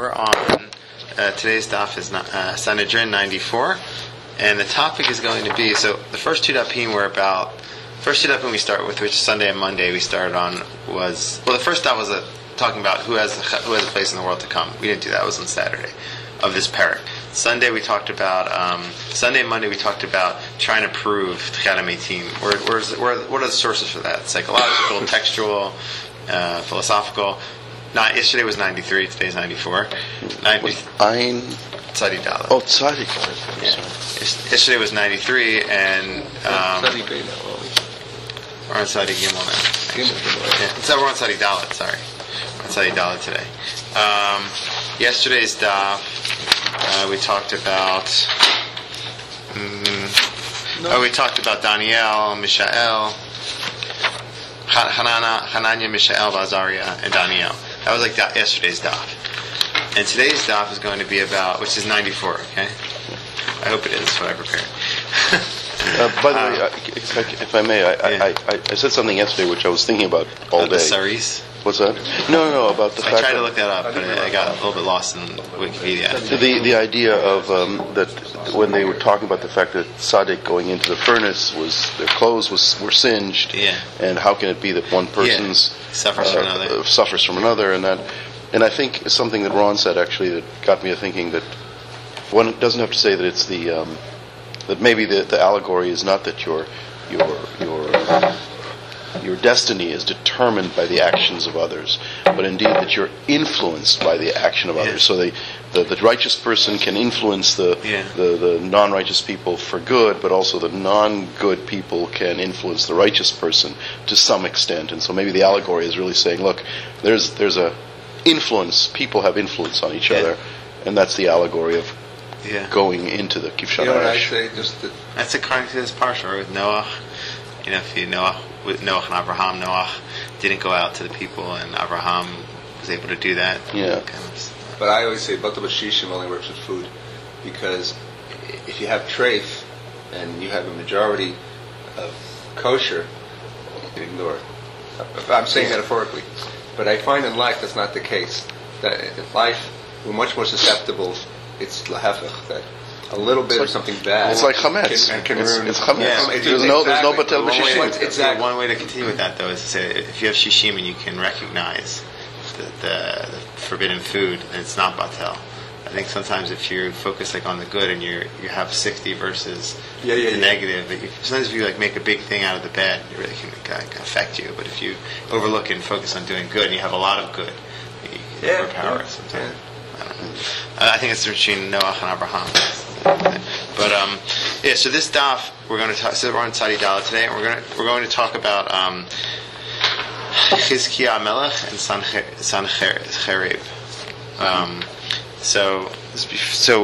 We're on today's daf is Sanhedrin 94, and the topic is going to be, so the first two dafim were about, first two dafim we start with, which Sunday and Monday we started on was, well, the first daf was talking about who has a place in the world to come. We didn't do that. It was on Saturday of this parak. Sunday we talked about Sunday and Monday we talked about trying to prove Tchadam 18. What are the sources for that? Psychological, textual, philosophical. Not yesterday was 93. Today's 94. Ein Tzadik Dalet. Oh, Tzadik Dalet. Yeah. Yesterday was 93, and Tzadik Dalet. We're on Tzadik Gimel now. Yeah. So we're on Tzadik Dalet. Sorry, we're on Tzadik Dalet today. Yesterday's daf, we talked about. We talked about Daniel, Mishael, Hananiah, Mishael, Azariah, and Daniel. That was like yesterday's daf. And today's daf is going to be about, which is 94, okay? I hope it is, what I prepared. By the way, if I may, I said something yesterday which I was thinking about all day. The Saris? What's that? No, about the fact I tried to look that up, but I got a little bit lost in Wikipedia. The idea of that when they were talking about the fact that Tzaddik going into the furnace, was their clothes were singed, yeah. And how can it be that one person's suffers from another, and I think something that Ron said actually that got me thinking that one doesn't have to say that it's the that maybe the allegory is not that your destiny is determined by the actions of others, but indeed that you're influenced by the action of others. So the righteous person can influence the non-righteous people for good, but also the non-good people can influence the righteous person to some extent. And so maybe the allegory is really saying, look, there's a influence. People have influence on each other, and that's the allegory of going into the Kivshan Arash. You know what I say? That's according to this parsha with Noah. You know, if you Noah. With Noah and Abraham, Noah didn't go out to the people, and Abraham was able to do that. Yeah. But I always say, Bata Bashishim only works with food, because if you have treif and you have a majority of kosher, you can ignore it. I'm saying metaphorically, but I find in life that's not the case. That in life we're much more susceptible. It's lahafach that. A little bit like, of something bad. It's like chametz. It's chametz. Yeah. There's no batel b'shishim. Exactly. One way to continue with that, though, is to say if you have shishim and you can recognize the forbidden food, then it's not batel. I think sometimes if you focus on the good and you have 60 versus the negative, that sometimes if you make a big thing out of the bad, it really can affect you. But if you overlook and focus on doing good, and you have a lot of good, you can overpower it sometimes. Yeah. I don't know. I think it's between Noah and Abraham. But so this daf we're going to talk. So we're on Tzadi Dalet today, and we're going to talk about Chizkiah Melech and Sancheriv. So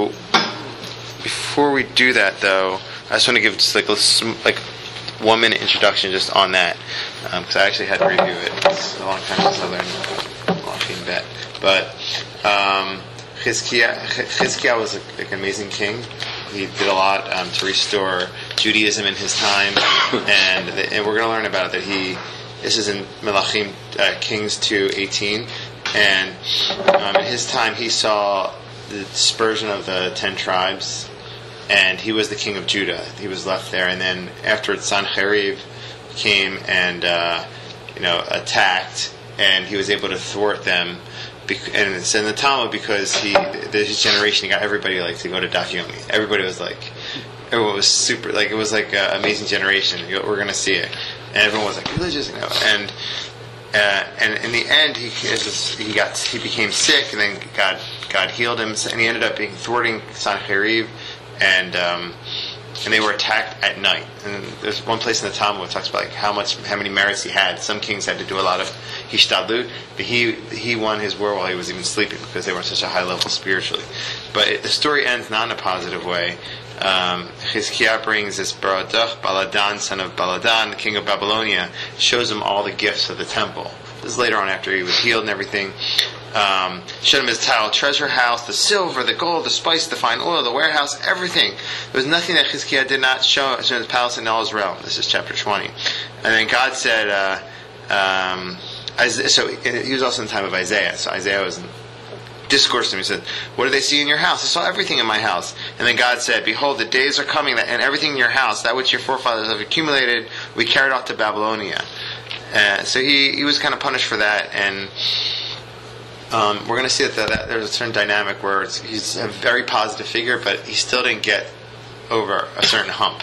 before we do that, though, I just want to give just like 1 minute introduction just on that, because I actually had to review it. It's a long time since I learned a lot of that, but. Chizkiah was an amazing king. He did a lot to restore Judaism in his time, and we're going to learn about it. This is in Melachim Kings 2:18, and in his time he saw the dispersion of the 10 tribes, and he was the king of Judah. He was left there, and then after Sancheriv came and attacked, and he was able to thwart them. And it's in the Talmud because his generation, he got everybody to go to Daf Yomi. Everybody was everyone was super, it was Amazing Generation. We're going to see it. And everyone was religious, And in the end, he became sick, and then God healed him, and he ended up being thwarting Sancheriv, and they were attacked at night. And there's one place in the Talmud where it talks about how many merits he had. Some kings had to do a lot of hishtadlut, but he won his war while he was even sleeping because they were on such a high level spiritually. But the story ends not in a positive way. Chizkiah brings this Baradach, Baladan, son of Baladan, king of Babylonia, shows him all the gifts of the temple. This is later on after he was healed and everything. Showed him his tile treasure house, the silver, the gold, the spice, the fine oil, the warehouse, everything. There was nothing that Chizkiah did not show in his palace in all his realm. This is chapter 20. And then God said, he was also in the time of Isaiah. So Isaiah was in discoursed to him. He said, what do they see in your house? I saw everything in my house. And then God said, behold, the days are coming that, and everything in your house, that which your forefathers have accumulated, we carried off to Babylonia. So he was kind of punished for that, and we're going to see that there's a certain dynamic where he's a very positive figure, but he still didn't get over a certain hump.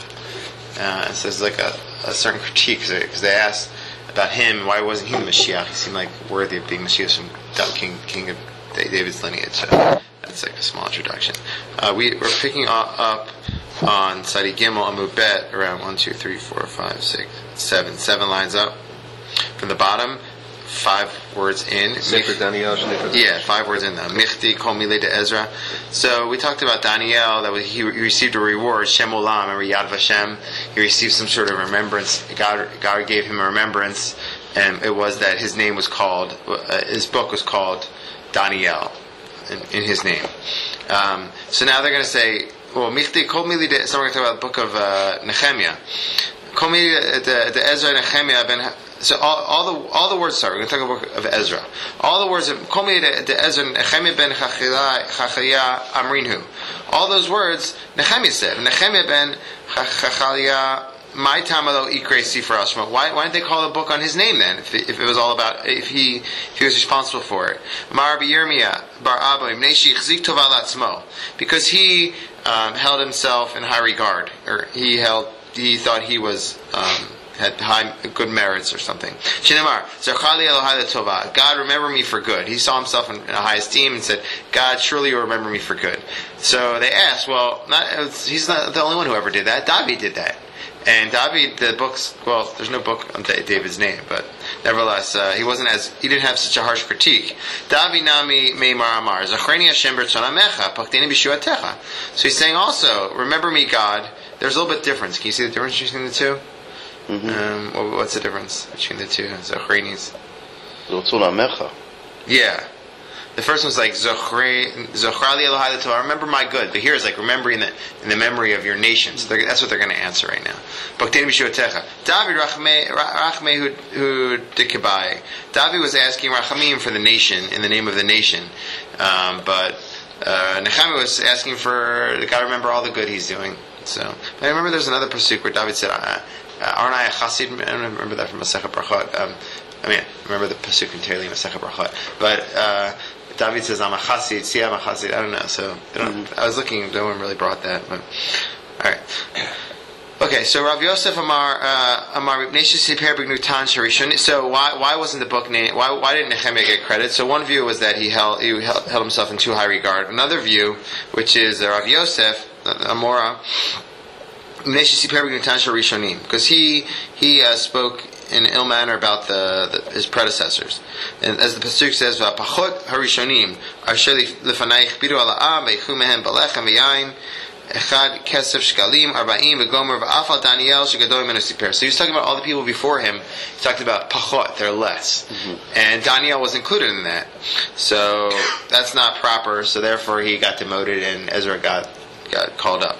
So there's like a certain critique, because they asked about him, why wasn't he the Mashiach? He seemed like worthy of being Mashiach from King of David's lineage. So that's like a small introduction. We're picking up on Sadi Gimel Amud Bet around 1, 2, 3, 4, 5, 6, 7. 7 lines up from the bottom. 5 words in. Yeah, 5 words in now. Michti kol milei de Ezra. So we talked about Daniel, that he received a reward, Shem Olam, or Yad Vashem. He received some sort of remembrance. God gave him a remembrance, and it was that his name was called, his book was called Daniel, in his name. So now they're going to say, well, Michti kol milei de, so we're going to talk about the book of Nehemiah. Kol milei de Ezra Nehemiah ben. So all the words, sorry, we're going to talk about the book of Ezra. All the words of Kol milei de Ezra Nehemiah ben Chachaliah Amrinu. All those words Nehemiah said. Nehemiah ben Chachaliah my tamalo ikre sifra Ashma. Why didn't they call the book on his name then? If it was all about if he was responsible for it. Mar Rabbi Yirmiyah bar Abba Ibnei Shichzik Tova Latzmo, because he held himself in high regard, or he thought he was. Had high good merits or something. Shinamar, Zerchali Elohai Tova. God, remember me for good. He saw himself in a high esteem and said, God, surely you remember me for good. So they asked, well, he's not the only one who ever did that. David did that. And David, there's no book on David's name, but nevertheless, he didn't have such a harsh critique. David nami meimar amar, Zachreni Hashem b'tzon amecha, pakteni b'shuatecha. So he's saying also, remember me, God. There's a little bit of difference. Can you see the difference between the two? Mm-hmm. What's the difference between the two Zochrenis? Yeah, the first one's like Zochrali Elohai L'Tovah. Remember my good. But here is like remembering in the memory of your nation. So that's what they're going to answer right now. David was asking Rachamim for the nation in the name of the nation, but Nehemiah was asking for God to remember all the good he's doing. So I remember there's another pursuit where David said. Aren't I a chassid? I don't remember that from Masechah Brachot. I remember the pasuk in Tehillim Masechah Brachot. But David says, I'm a chassid. See, I'm a chassid. I don't know. So I was looking. No one really brought that. But all right. Okay. So Rav Yosef Amar Ibneshis Hiper B'Gnutan Sharishon. So why wasn't the book named? Why didn't Nehemiah get credit? So one view was that he held himself in too high regard. Another view, which is Rav Yosef Amora. Because he spoke in ill manner about his predecessors, and as the pasuk says, "V'apachot harishonim asher lefanayich bidu ala'am ve'echu mehem balechem v'yain echad kesef shkalim arba'im v'gomer v'afal Daniel shegadol menu siper." So he was talking about all the people before him. He talked about pachot, they're less, and Daniel was included in that. So that's not proper. So therefore, he got demoted, and Ezra got called up.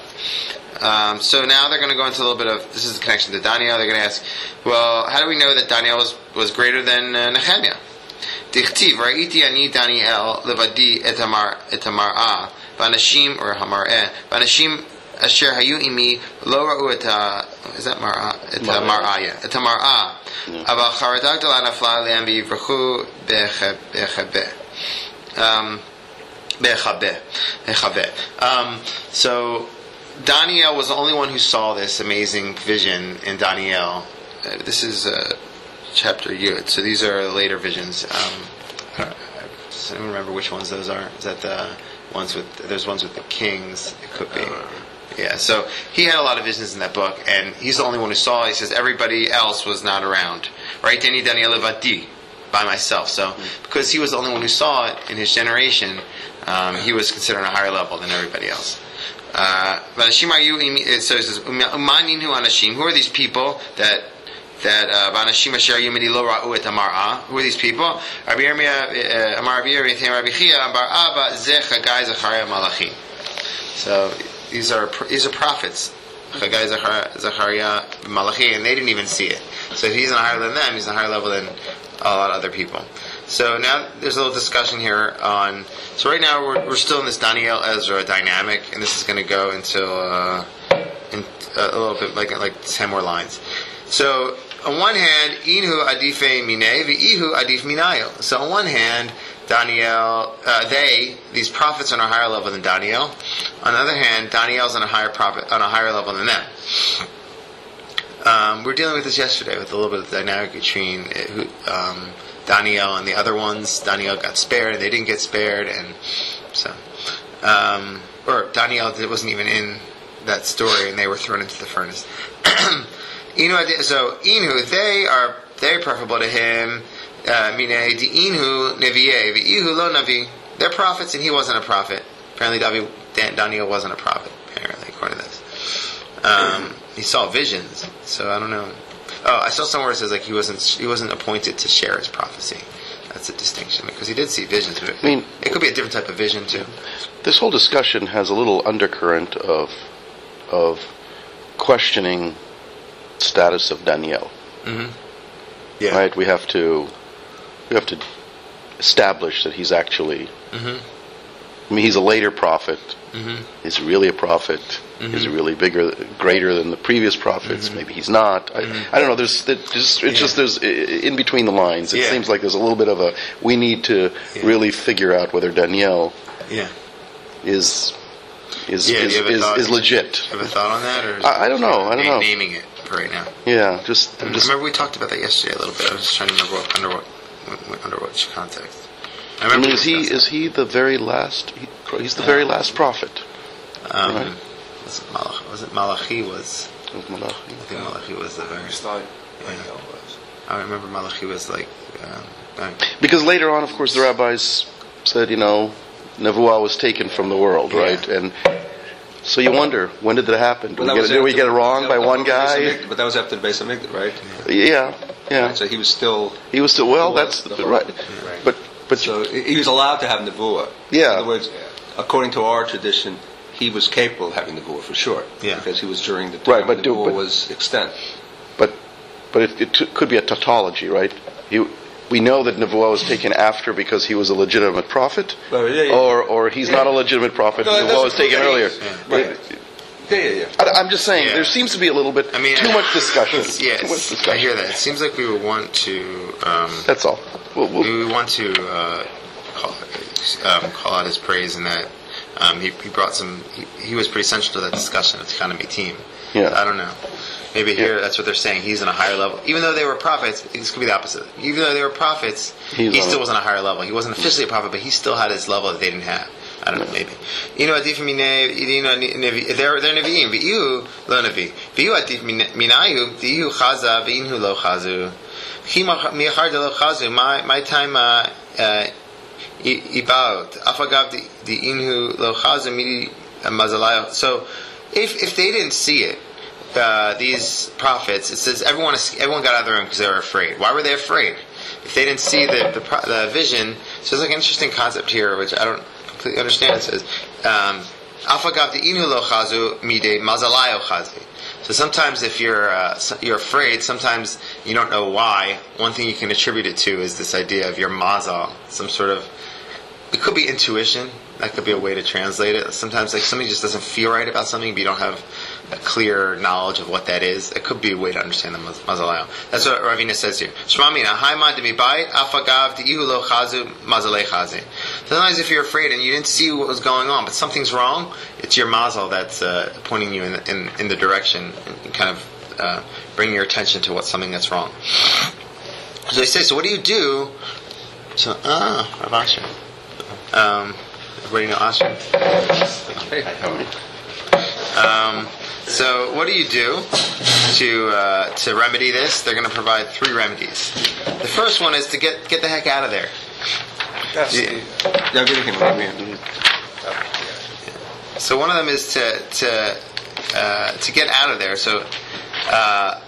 So now they're going to go into a little bit of, this is the connection to Daniel. They're going to ask, well, how do we know that Daniel was greater than Nehemiah? Dichtiv, ra'iti ani Daniel levadi etamara vanashim or hamar'eh vanashim asher hayu imi lo ra'u eta, is that mar'a? Etamar'ah, etamar'ah aval charadak dala nafla le'am v'yivrachu bechabeh. So Daniel was the only one who saw this amazing vision in Daniel. This is chapter Yud, so these are later visions. I don't remember which ones those are. Is that the ones with? There's ones with the kings. It could be. Yeah. So he had a lot of visions in that book, and he's the only one who saw. He says everybody else was not around. Right, Daniel Levati, by myself. So because he was the only one who saw it in his generation, he was considered on a higher level than everybody else. So it says, who are these people who are these people? So these are prophets, and they didn't even see it. So if he's on a higher level than them, he's on a higher level than a lot of other people. So now there's a little discussion here on. So right now we're still in this Daniel Ezra dynamic, and this is going to go until a little bit like 10 more lines. So on one hand, Inhu Adife Mine V'ihu Adif Minayo. So on one hand, Daniel, these prophets are on a higher level than Daniel. On the other hand, Daniel's on a higher prophet, on a higher level than them. We were dealing with this yesterday with a little bit of the dynamic between Daniel and the other ones. Daniel got spared, they didn't get spared, and so or Daniel wasn't even in that story, and they were thrown into the furnace. So Inu, they're preferable to him. They're prophets, and he wasn't a prophet. Apparently, Daniel wasn't a prophet. Apparently, according to this, he saw visions. So I don't know. Oh, I saw somewhere it says like he wasn't appointed to share his prophecy. That's a distinction because he did see visions. But I mean, it could be a different type of vision too. This whole discussion has a little undercurrent of questioning status of Daniel. Mm-hmm. Yeah. Right. We have to establish that he's actually. Mm-hmm. I mean, he's a later prophet. Mm-hmm. He's really a prophet. Mm-hmm. He's really greater than the previous prophets. Mm-hmm. Maybe he's not. Mm-hmm. I don't know. There's in between the lines. It seems like there's a little bit of a we need to really figure out whether Daniel is legit. Have a thought on that, or I don't know. I don't know. Naming it for right now. Yeah, just. Remember we talked about that yesterday a little bit. I was just trying to remember under what context. I mean, is he the very last? He's the very last prophet. Right? Malachi. I think Malachi was the very. I remember Malachi was like. Because later on, of course, the rabbis said, Nevuah was taken from the world, right? Yeah. And so you wonder, when did that happen? Did we get it wrong by one guy? But that was after the Beis Hamikdash, right? Yeah. Right, so he was still. Well, that's right. Yeah. But so he was allowed to have Nevuah. Yeah. In other words, according to our tradition, he was capable of having Nevuah for sure. Yeah. Because he was during the time when Nevuah was extant. But it could be a tautology, right? We know that Nevuah was taken after because he was a legitimate prophet, or he's not a legitimate prophet. No, Nevuah was taken earlier. I'm just saying there seems to be a little bit too much discussion. Yes, I hear that. It seems like we want to. That's all. We want to call out his praise in that he brought some. He was pretty essential to that discussion of the economy team. Yeah, I don't know. Maybe here, that's what they're saying. He's on a higher level. Even though they were prophets, this could be the opposite. Even though they were prophets, he still was on a higher level. He wasn't officially a prophet, but he still had his level that they didn't have. I don't know, maybe. They're Nevi'im. V'iyu lo Nevi. V'iyu adif minayu. V'iyu chaza. V'inhu lo chazu. V'chi mi'achar de lo chazu. My time ibaut. Afagav di inhu lo chazu midi mazalayo. So, if they didn't see it, these prophets, it says everyone got out of the room because they were afraid. Why were they afraid? If they didn't see the vision, so there's like an interesting concept here, which I don't completely understand. It says, so sometimes if you're afraid, sometimes you don't know why. One thing you can attribute it to is this idea of your mazal, some sort of, it could be intuition. That could be a way to translate it. Sometimes like something just doesn't feel right about something, but you don't have a clear knowledge of what that is. It could be a way to understand the mazalayo. That's what Ravina says here. Sometimes if you're afraid and you didn't see what was going on, but something's wrong, it's your mazal that's pointing you in the direction and kind of bringing your attention to what's something that's wrong. So they say, so what do you do? So, Rav Asher. Everybody know Asher? So what do you do to remedy this? They're going to provide three remedies. The first one is to get the heck out of there. So one of them is to get out of there. So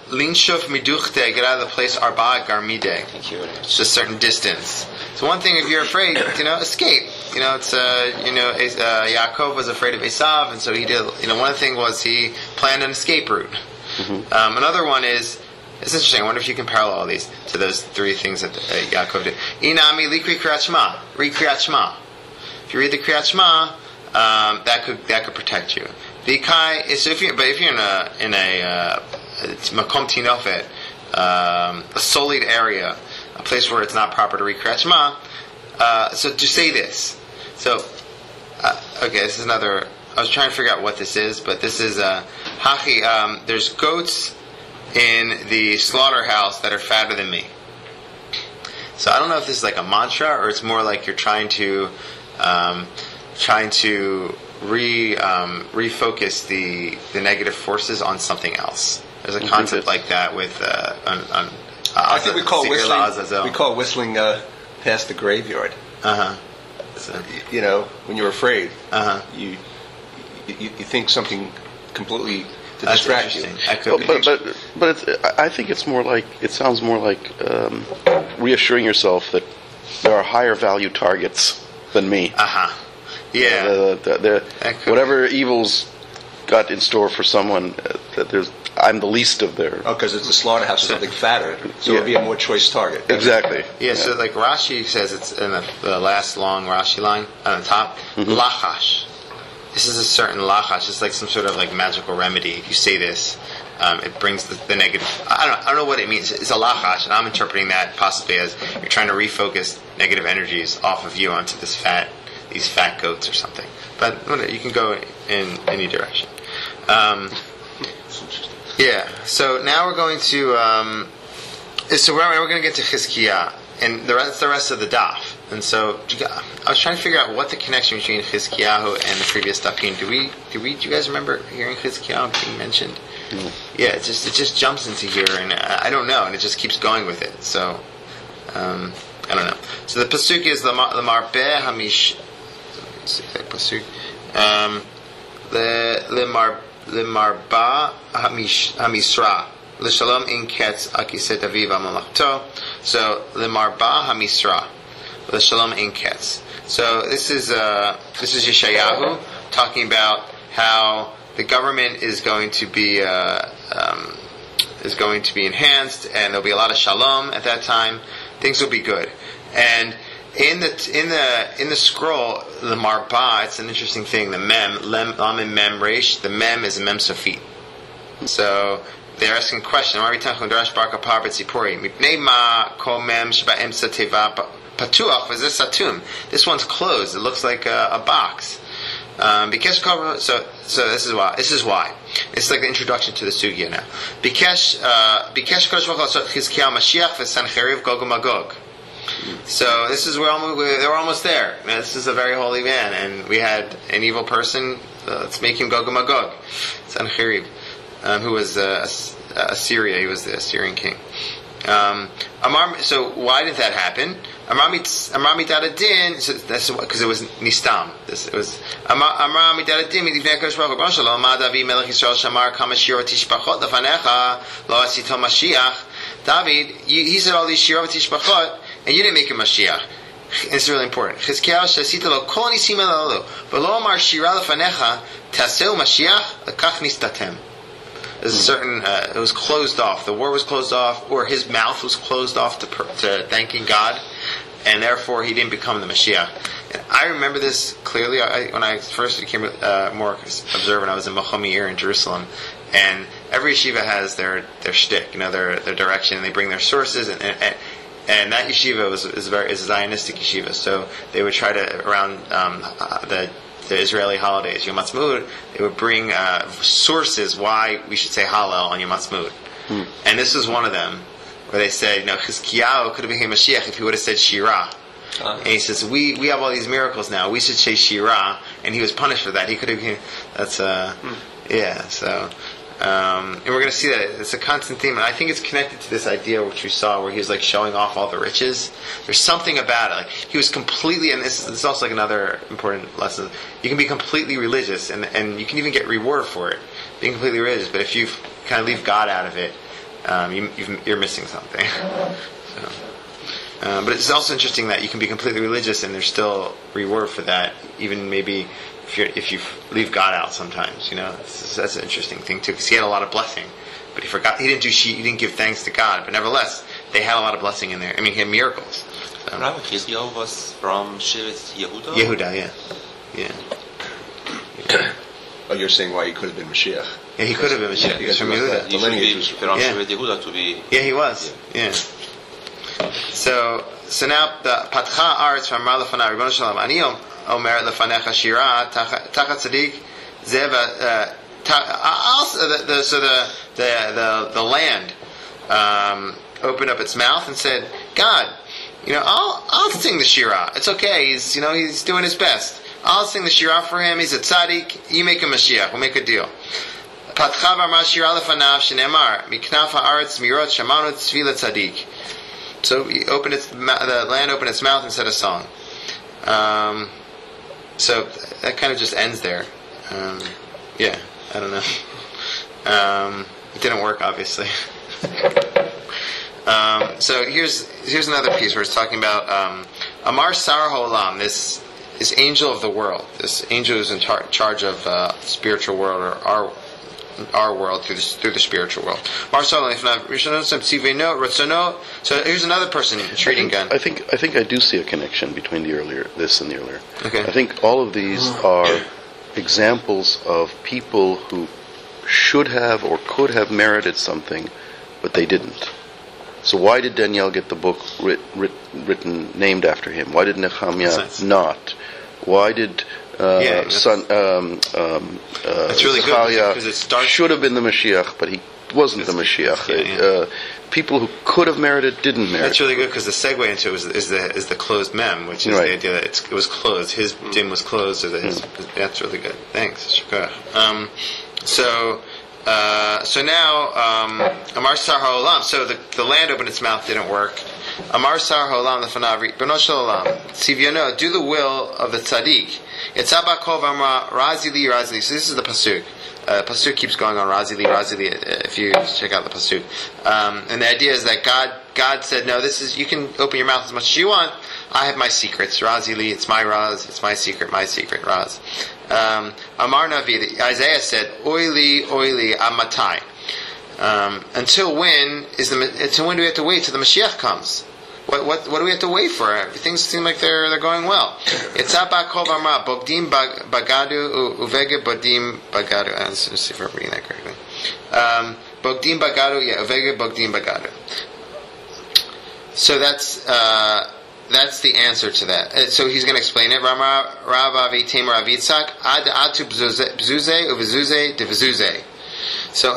linshuf miduchte, get out of the place arba garmide. It's a certain distance. So one thing, if you're afraid, escape. Yaakov was afraid of Esav, and so he did. One thing was he planned an escape route. Mm-hmm. Another one is It's interesting. I wonder if you can parallel these to those three things that Yaakov did. Inami likri kriyat shema, read kriyat shema. If you read the kriyat shema, that could protect you. Vikai is if you're in a makom tinofet, a solid area, a place where it's not proper to read kriyat shema. So to say this. So okay, this is another. I was trying to figure out what this is, but this is hachi. There's goats in the slaughterhouse that are fatter than me. So I don't know if this is like a mantra or it's more like you're trying to refocus the negative forces on something else. There's a concept like that with I think we call whistling past the graveyard. Uh huh. So, you know, when you're afraid, you think something completely to distract you. But it's, I think it's more like, it sounds more like reassuring yourself that there are higher value targets than me. Yeah. Whatever evils got in store for someone, that there's, I'm the least of their. Oh, because it's a slaughterhouse or something fatter, so it would be a more choice target. Exactly. So like Rashi says, it's in the last long Rashi line on the top, lachash. This is a certain lachash. It's like some sort of like magical remedy. If you say this, it brings the negative. I don't know what it means. It's a lachash, and I'm interpreting that possibly as you're trying to refocus negative energies off of you onto this these fat goats or something. But you can go in any direction. So now we're going to. We're going to get to Chizkiah, and the rest of the daf. And so I was trying to figure out what the connection between Chizkiah and the previous dafim. Do you guys remember hearing Chizkiah being mentioned? No. Yeah, it just jumps into here, and I don't know, and it just keeps going with it. So I don't know. So the pasuk is Lemarbeh Hamish. Lemarba Hamisra L'Shalom in Ketz Akiset Aviv Amalachto. So Lemarba Hamisra L'Shalom in Ketz. So this is Yeshayahu talking about how the government is going to be enhanced, and there'll be a lot of shalom at that time. Things will be good. And In the scroll, the marba, it's an interesting thing. The mem, lamin mem resh. The mem is mem sofit. So they're asking a question. This one's closed. It looks like a box. So this is why. It's like the introduction to the sugya now. Bikesh kodesh v'chol Chizkiah Mashiach v'Sancheriv Gog u'Magog. So this is we're almost there. This is a very holy man, and we had an evil person. Let's make him Gog u'Magog. Sancheriv, who was Assyria. He was the Assyrian king. So why did that happen? Amar midat hadin. So that's because it was nistam. It was Amar midat hadin midivnei HaKadosh Baruch Hu. B'Shem Shalom, Ma Davi Melech Yisrael Shamar Kama Shirot Tishpachot Lefanecha Lo Asito Mashiach. David, he said all these shirot tishpachot, and you didn't make him Mashiach. It's really important. Chizkiah she'asita lo kol nisim ela lo, v'lo amar shira lefanecha taseu Mashiach lekach nistatem. There's a certain it was closed off. The war was closed off, or his mouth was closed off to thanking God, and therefore he didn't become the Mashiach. And I remember this clearly. When I first became more observant, I was in Meir in Jerusalem, and every yeshiva has their shtick, their direction, and they bring their sources, and that yeshiva is a Zionistic yeshiva, so they would try to around the Israeli holidays, Yom HaAtzmaut, they would bring sources why we should say Hallel on Yom HaAtzmaut. And this was one of them, where they said, Chizkiah could have became Mashiach if he would have said Shira. And he says, we have all these miracles now, we should say Shira, and he was punished for that. He could have became, and we're going to see that it's a constant theme, and I think it's connected to this idea which we saw where he was like showing off all the riches. There's something about it, like he was completely, and this is also like another important lesson, you can be completely religious and you can even get reward for it, being completely religious, but if you kind of leave God out of it, you're missing something. But it's also interesting that you can be completely religious and there's still reward for that, even maybe if you leave God out sometimes. That's an interesting thing too, because he had a lot of blessing but he forgot. He didn't give thanks to God. But nevertheless, they had a lot of blessing in there. I mean, he had miracles. Rabbi Chizkiah was from Shirat Yehuda. Yehuda, yeah. Oh, you're saying why he could have been Mashiach? Yeah, he could have been Mashiach. Yeah, he was from Yehuda. The lineage was from Shirat Yehuda to be. Yeah, he was. Yeah. So now the Patcha Aretz Amar Lefanai Ribbono Shalom Ani Omer Lefanecha Shira Tachat Tzadik Zeva. So the land opened up its mouth and said, God, I'll sing the Shirah. It's okay. He's doing his best. I'll sing the Shirah for him. He's a tzaddik. You make a Mashiach. We'll make a deal. Patcha v'amar Shirah lefanav shenemar miknaf haaretz mirot shamanu tzvi l'tzaddik. So he opened the land opened its mouth and said a song. So that kind of just ends there. Yeah. I don't know. It didn't work, obviously. So here's another piece where it's talking about Amar Sar Holam, this angel of the world, this angel who's in charge of spiritual world or our world through the spiritual world. So here's another person treating gun. I think I do see a connection between this and the earlier. Okay. I think all of these are examples of people who should have or could have merited something, but they didn't. So why did Daniel get the book written, named after him? Why did Nehemiah not? Why did that's really Chizkiah good, it should have been the Mashiach, but he wasn't the Mashiach. Yeah. People who could have merited didn't merit. That's really good because the segue into it is the closed mem, which is right. The idea that it was closed. His din was closed. So that's really good. Thanks. So now Amar Sar Ha'olam. So the land opened its mouth. Didn't work. Amar Sar Ha'olam lefanav Ribbono Shel Olam Tzivyono, do the will of the tzaddik. Itzabah Kol V'amra Razili Razili. So this is the pasuk. Pasuk keeps going on, Razili, Razili, if you check out the pasuk. And the idea is that God said, no, this is, you can open your mouth as much as you want. I have my secrets. Razili, it's my Raz, it's my secret, Raz. Amar Navi, Isaiah said, Oili, Oili, Amatai. Until when do we have to wait till the Mashiach comes? What do we have to wait for? Things seem like they're going well. It's Abakov Amra Bogdim Bagadu Uvege Bogdim Bagadu. Let's see if I'm reading that correctly. Bogdim Bagadu, yeah, Uvege Bogdim Bagadu. So that's the answer to that. So he's going to explain it. Rama Rav Avi Tamer Avitzak Ad Atu Bzuze Uvizuze Divzuze. So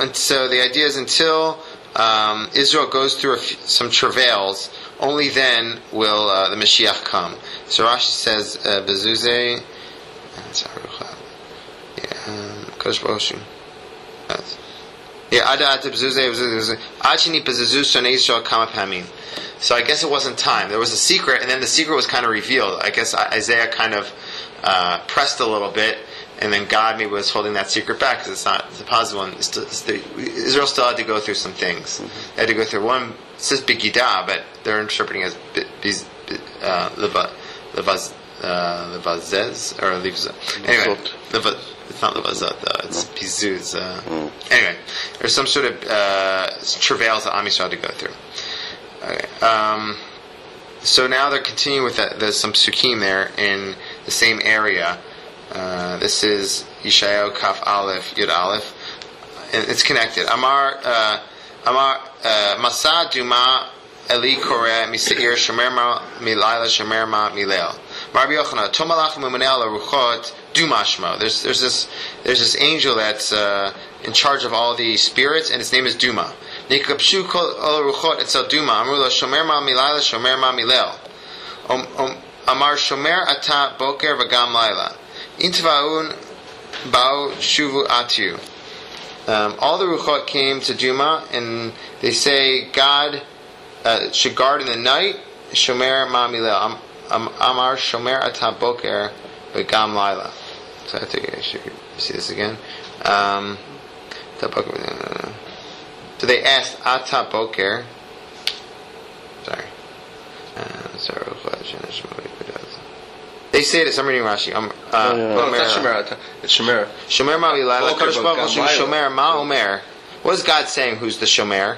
the idea is until Israel goes through some travails. Only then will the Mashiach come. So Rashi says, "Bezuze." So I guess it wasn't time. There was a secret, and then the secret was kind of revealed. I guess Isaiah kind of pressed a little bit, and then God maybe was holding that secret back because it's not the positive one. Israel still had to go through some things. They had to go through one. It says Bigidah, but they're interpreting it as Levazez or Levza. Anyway, it's not Levazat though. It's Bizuz. Anyway, there's some sort of travails that Am Yisrael had to go through. Okay. So now they're continuing with that. There's some psukim there in the same area. This is Yeshayahu Kaf Aleph Yud Aleph, and it's connected. Amar Masa Duma Eli Kore Miseir Shemerma Milaila Shemerma Milel. Rabbi Yochanan Tomalach Mumanel Ruchot Dumashmo. There's this angel that's in charge of all the spirits, and his name is Duma. Nikapshu Kol Ruchot Etzel Duma Amrula Shemerma Milaila Shemerma Milel. Amar Shomer Ata Boker Vagam Laila Intvaun Bau Shuvu Atu. All the Ruchot came to Duma, and they say, God should guard in the night, Shomer Mamilel, Amar Shomer Atab Boker, V'gam Laila. So I think I should see this again. So they asked Atab Boker. Sorry. They say this. I'm reading Rashi. It's Shemer. Shemer Ma'omer. What is God saying? Who's the Shomer?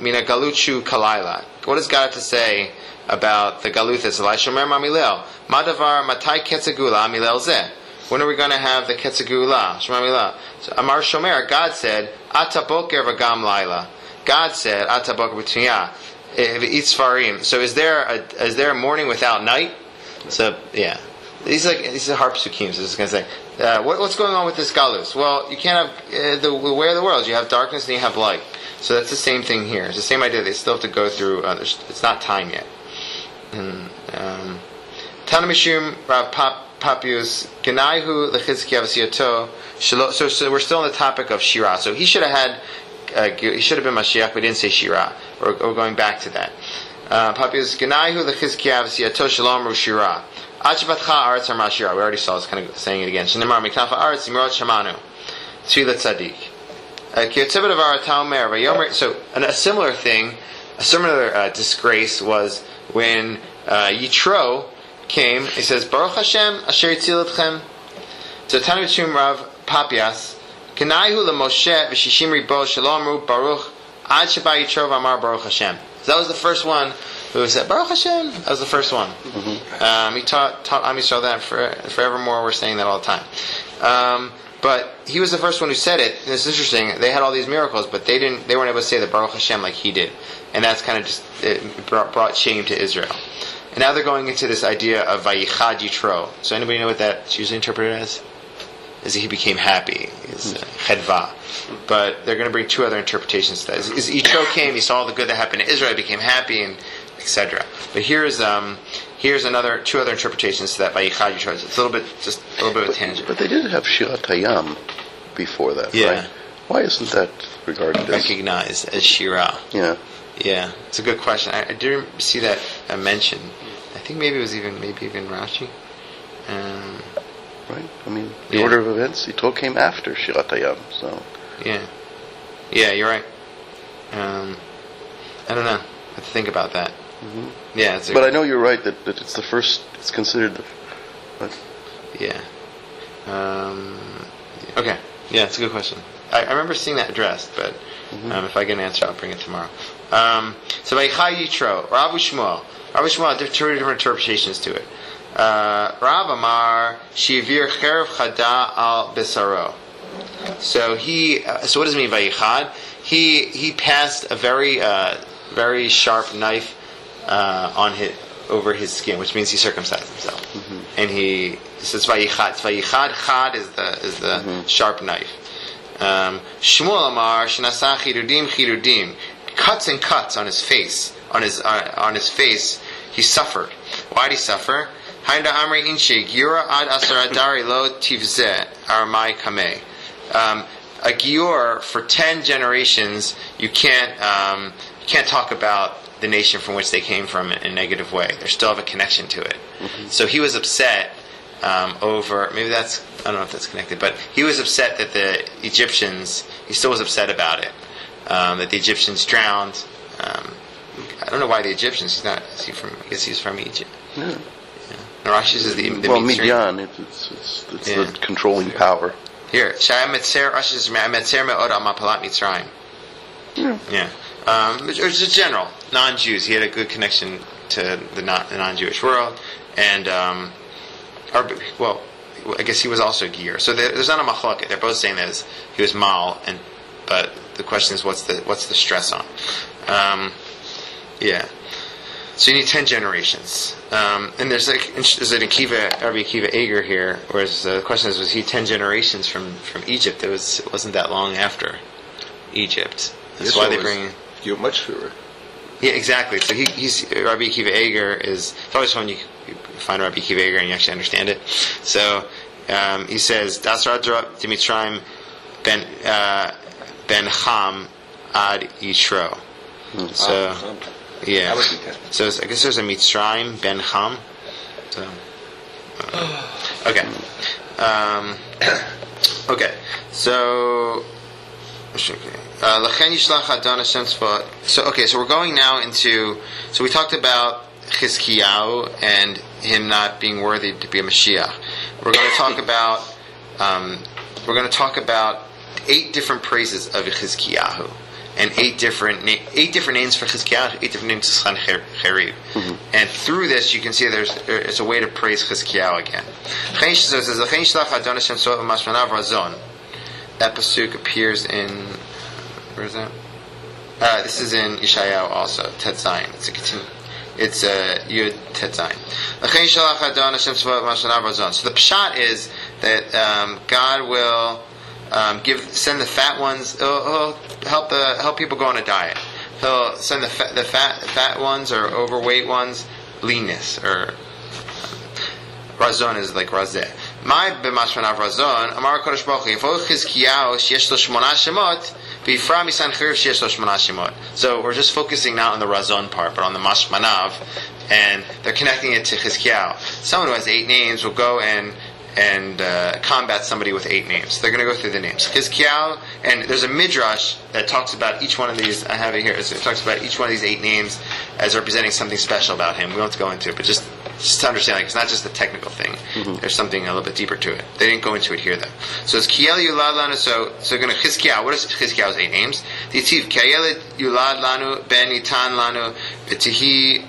Mina galuchu kalayla. What does God have to say about the galuthis? Shomer mamilel. Madavar matai ketzegula amilel zeh. When are we going to have the ketzegula? Shomer amilel. Amar Shomer. God said, ataboker v'gam laila. God said, ataboker v'tiyah. So is there a morning without night? So yeah, these are harp psukim. So I was going to say, what's going on with this galus? Well, you can't have the way of the world. You have darkness and you have light. So that's the same thing here. It's the same idea. They still have to go through. It's not time yet. Tanamishum Rav Papius Genaihu Lechizkiah V'Siyato Shelo. So we're still on the topic of Shirah. So he should have had. He should have been Mashiach, but he didn't say Shirah. We're going back to that. Papius Genaihu Lechizkiah V'Siyato Shalom Ru Shirah. We already saw it's kind of saying it again. So a similar thing, a similar disgrace was when Yitro came. He says, Baruch Hashem asher yitzil etchem. So Tanu Tzum Rav Papias Kenaihu leMoshe v'shishim ribo shalomru Baruch ad sheba Yitro v'amar Baruch Hashem. So that was the first one. Who said Baruch Hashem? That was the first one. Mm-hmm. He taught Am Yisrael that forevermore. We're saying that all the time. But he was the first one who said it. And it's interesting. They had all these miracles, but they didn't. They weren't able to say the Baruch Hashem like he did, and that's kind of just it brought shame to Israel. And now they're going into this idea of Vayichad Yitro. So anybody know what that's usually interpreted as? Is he became happy? Is chedva? But they're going to bring two other interpretations to that. Is Yitro came? He saw all the good that happened to Israel. He became happy and. Etc. But here's another two other interpretations to that by Yichad Yitro. It's a little bit of a tangent. But they did have Shirat Hayam before that, yeah. Right? Why isn't that regarded recognized as Shirah? Yeah. It's a good question. I didn't see that mentioned. I think maybe it was even Rashi. Right. I mean, the order of events. Yitro came after Shirat Hayam, so. Yeah. You're right. I don't know. I have to think about that. Mm-hmm. Yeah, but I know you're right that it's the first. It's considered the. What? Yeah. Okay. Yeah, it's a good question. I remember seeing that addressed, but if I get an answer, I'll bring it tomorrow. So Vayichad Yitro, Rabbi Shmuel, two different interpretations to it. Rav Amar Shivir Cherev Chada Al Besaro. So he. So what does it mean Vayichad? He passed a very sharp knife. Over his skin, which means he circumcised himself, and he says Vayichad. Chad is the sharp knife. Shmuel Amar Shnasah Chirudim, cuts on his face. On his face, he suffered. Why did he suffer? Haida Amri Inshig Yura Ad Asaradari Lo Tivze Aramai Kameh. A gior for 10 generations, you can't talk about the nation from which they came from in a negative way. They still have a connection to it. So he was upset I don't know if that's connected, but he was upset that the Egyptians, he still was upset about it, that the Egyptians drowned. I don't know why the Egyptians, I guess he's from Egypt. Yeah. Rashi says the Midian, it's the controlling power. Here, Rashi says, Metzer me'od al mapalat Mitzrayim. Yeah. It's a general non-Jews. He had a good connection to the non-Jewish world, and I guess he was also Gier. So there's not a machlok. They're both saying that he was mal, but the question is what's the stress on? So you need 10 generations, and there's an Rabbi Akiva Eger here. Whereas the question is, was he 10 generations from Egypt? It wasn't that long after Egypt. That's why they bring. You're much fewer. Yeah, exactly. So he's Rabbi Akiva Eger is. It's always fun when you find Rabbi Akiva Eger and you actually understand it. So he says, "Dasra Dimitraim ben Ham ad Yitro." So yeah. So I guess there's a Mitzrayim ben Ham. So okay. Okay. So. So we're going now into. So we talked about Chizkiyahu and him not being worthy to be a Mashiach. We're going to talk about 8 different praises of Chizkiyahu, and 8 different names for Chizkiah, 8 different names for Sancheriv. And through this, you can see it's a way to praise Chizkiah again. So it says, that pasuk appears in, where is that? This is in Yeshayahu also, Tetzayin. It's Yud Tetzayin. So the pshat is that God will send the fat ones. He'll help people go on a diet. He'll send the fat ones or overweight ones leanness, or razon is like razeh. My b'mashmanav razon Amar Kodesh Baruch Hu Yifol Chizkiyahu sheyesh lo shmona shemot b'ifra misancheriv sheyesh lo shmona shemot. So we're just focusing not on the razon part, but on the mashmanav, and they're connecting it to Chizkiyahu. Someone who has 8 names will go and combat somebody with 8 names. They're going to go through the names. Chizkiah, and there's a midrash that talks about each one of these. I have it here. It talks about each one of these 8 names as representing something special about him. We don't have to go into it, but just to understand, like, it's not just a technical thing. There's something a little bit deeper to it. They didn't go into it here, though. So it's Kiel Yulad Lanu. So going to Chizkiah. What is Chizkiah's 8 names? The Tiv Kiel Yulad Lanu Ben Yitan Lanu B'Tihi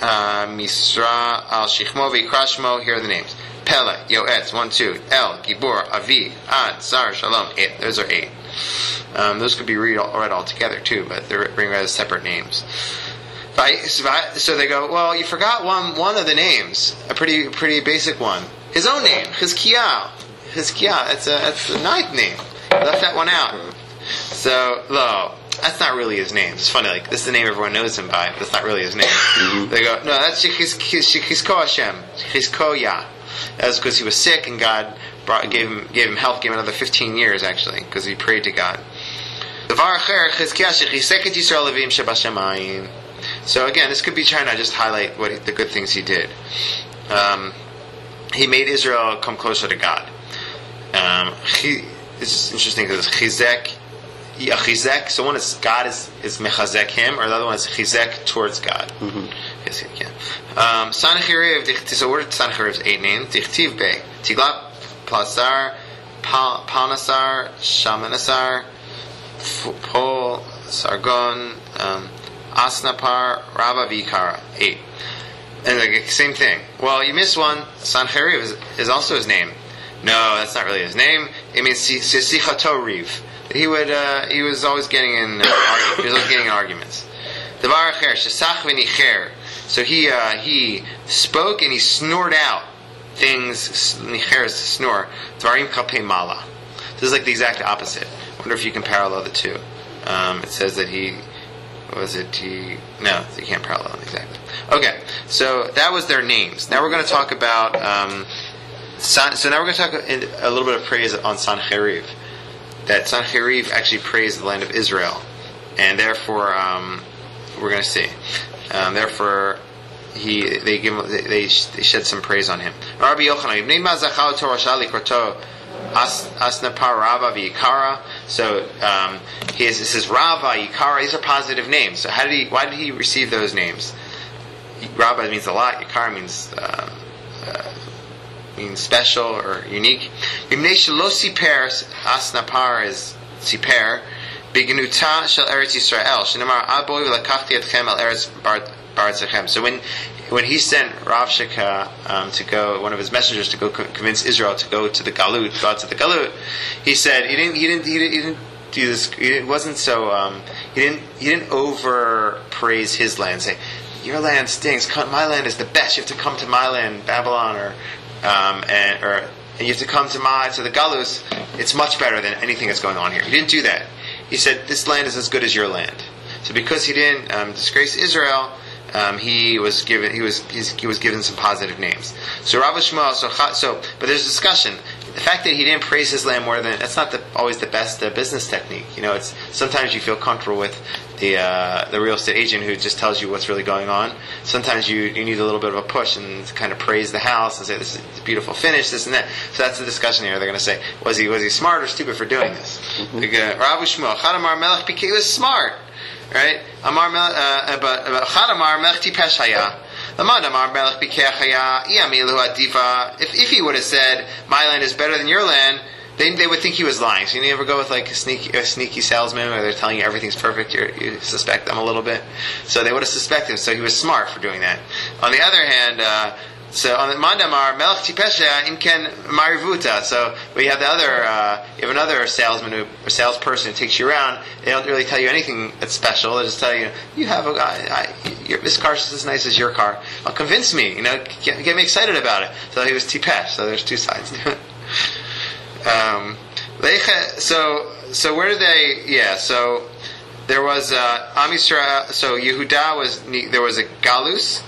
Misra Al Shechmo V'Krashmo. Here are the names. Pella, Yoetz, 1, 2, El, Gibor, Avi, Ad, Sar, Shalom, 8. Those are 8. Those could be read all together too, but they're being read as separate names. So they go, well, you forgot one of the names, a pretty basic one. His own name, Chizkiah. That's the 9th name. Left that one out. So lo. That's not really his name. It's funny, like, this is the name everyone knows him by, but that's not really his name. They go, no, that's Chizko Hashem. Chizkoyah. That was because he was sick, and God gave him health, gave him another 15 years, actually, because he prayed to God. So again, this could be trying to just highlight the good things he did. He made Israel come closer to God. This is interesting because it's Chizek. Yeah, chizek. So one is God is mechazek him, or the other one is chizek towards God. So what are Sancheriv's 8 names? Dichtiv be Tiglat, Plasar, Palnasar, Shamanasar, Pol, Sargon, Asnapar, Rabba Vikara. 8. And the same thing. Well, you missed one. Sancheriv is also his name. No, that's not really his name. It means Sisichatoriv. He was always getting in arguments. Davar acher shesach v'nicher. So he spoke and he snored out things. Nicher is to snore. Dvarim kapei mala. This is like the exact opposite. I wonder if you can parallel the two. It says that you can't parallel them exactly. Okay, so that was their names. Now we're going to talk about. So now we're going to talk a little bit of praise on Sancheriv. That Sancheriv actually praised the land of Israel, and therefore we're going to see. Therefore, they shed some praise on him. Rabbi Yochanan, so it says Rava, Yikara. These are positive names. So why did he receive those names? Rava means a lot. Yikara means. Special or unique. Asnapar is siper. Bignuta shel Eretz Israel. Shenamar aboy v'lakachti etchem al Eretz Baratzachem. So when he sent Rav Sheka to go, one of his messengers to go convince Israel to go to the Galut, God to the Galut, he said he didn't do this. It wasn't so. He didn't over praise his land. Say your land stinks. My land is the best. You have to come to my land, Babylon, and you have to come to the Galus. It's much better than anything that's going on here. He didn't do that. He said this land is as good as your land. So because he didn't disgrace Israel, he was given some positive names. So Rav Shmuel. But there's discussion. The fact that he didn't praise his land more than that's not always the best business technique. You know, it's sometimes you feel comfortable with the real estate agent who just tells you what's really going on. Sometimes you need a little bit of a push and kind of praise the house and say this is a beautiful finish, this and that. So that's the discussion here. They're going to say was he smart or stupid for doing this? Rav Shmuel, Chadamar Melech Piki was smart, right? Amar Melech, but Chadamar Melech Tipesh Haya. If he would have said, my land is better than your land, They would think he was lying. So you never go with like a sneaky salesman where they're telling you everything's perfect. You suspect them a little bit. So they would have suspected him. So he was smart for doing that. On the other hand, so on the Mandamar Melch Tipesha Imken Marivuta. So we have the other, you have another salesman or salesperson who takes you around. They don't really tell you anything that's special. They just tell you, you have a guy. This car is as nice as your car. Well, convince me. You know, get me excited about it. So he was Tipesh. So there's two sides to it. So where did they? Yeah. So there was Am Yisrael. So Yehuda was there was a Galus.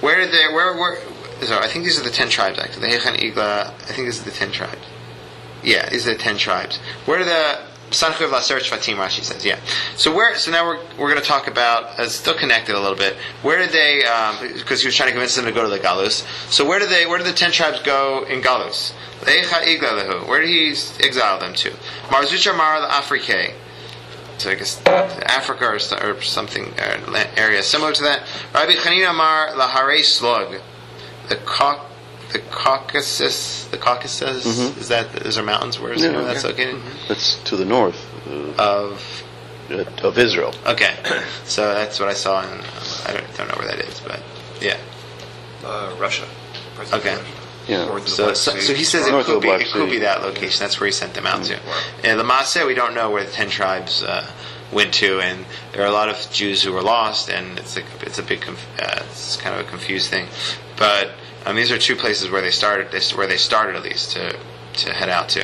Where did they? Where were? So I think these are the 10 tribes. Actually, the Hechan Igla. I think this is the 10 tribes. Yeah, these are the 10 tribes. Where the Sancheriv Laser Shvatim? Rashi says, yeah. So where? So now we're going to talk about. It's still connected a little bit. Where did they? Because he was trying to convince them to go to the Galus. So where did they? Where did the 10 tribes go in Galus? Where did he exile them to? Marzucha Mar Afrique. So I guess Africa or something or area similar to that. Rabbi Yochanan Mar Lahare Slug. The Caucasus. Mm-hmm. Is that? Is there mountains? Where is it? Yeah, that's located. Mm-hmm. That's to the north of Israel. Okay, so that's what I saw. In, I don't know where that is, but yeah, Russia. Okay. Yeah. So he says it could be that location. That's where he sent them out to. And Lamasa, we don't know where the 10 tribes went to, and there are a lot of Jews who were lost, and it's kind of a confused thing. But these are two places where they started. Where they started at least to head out to.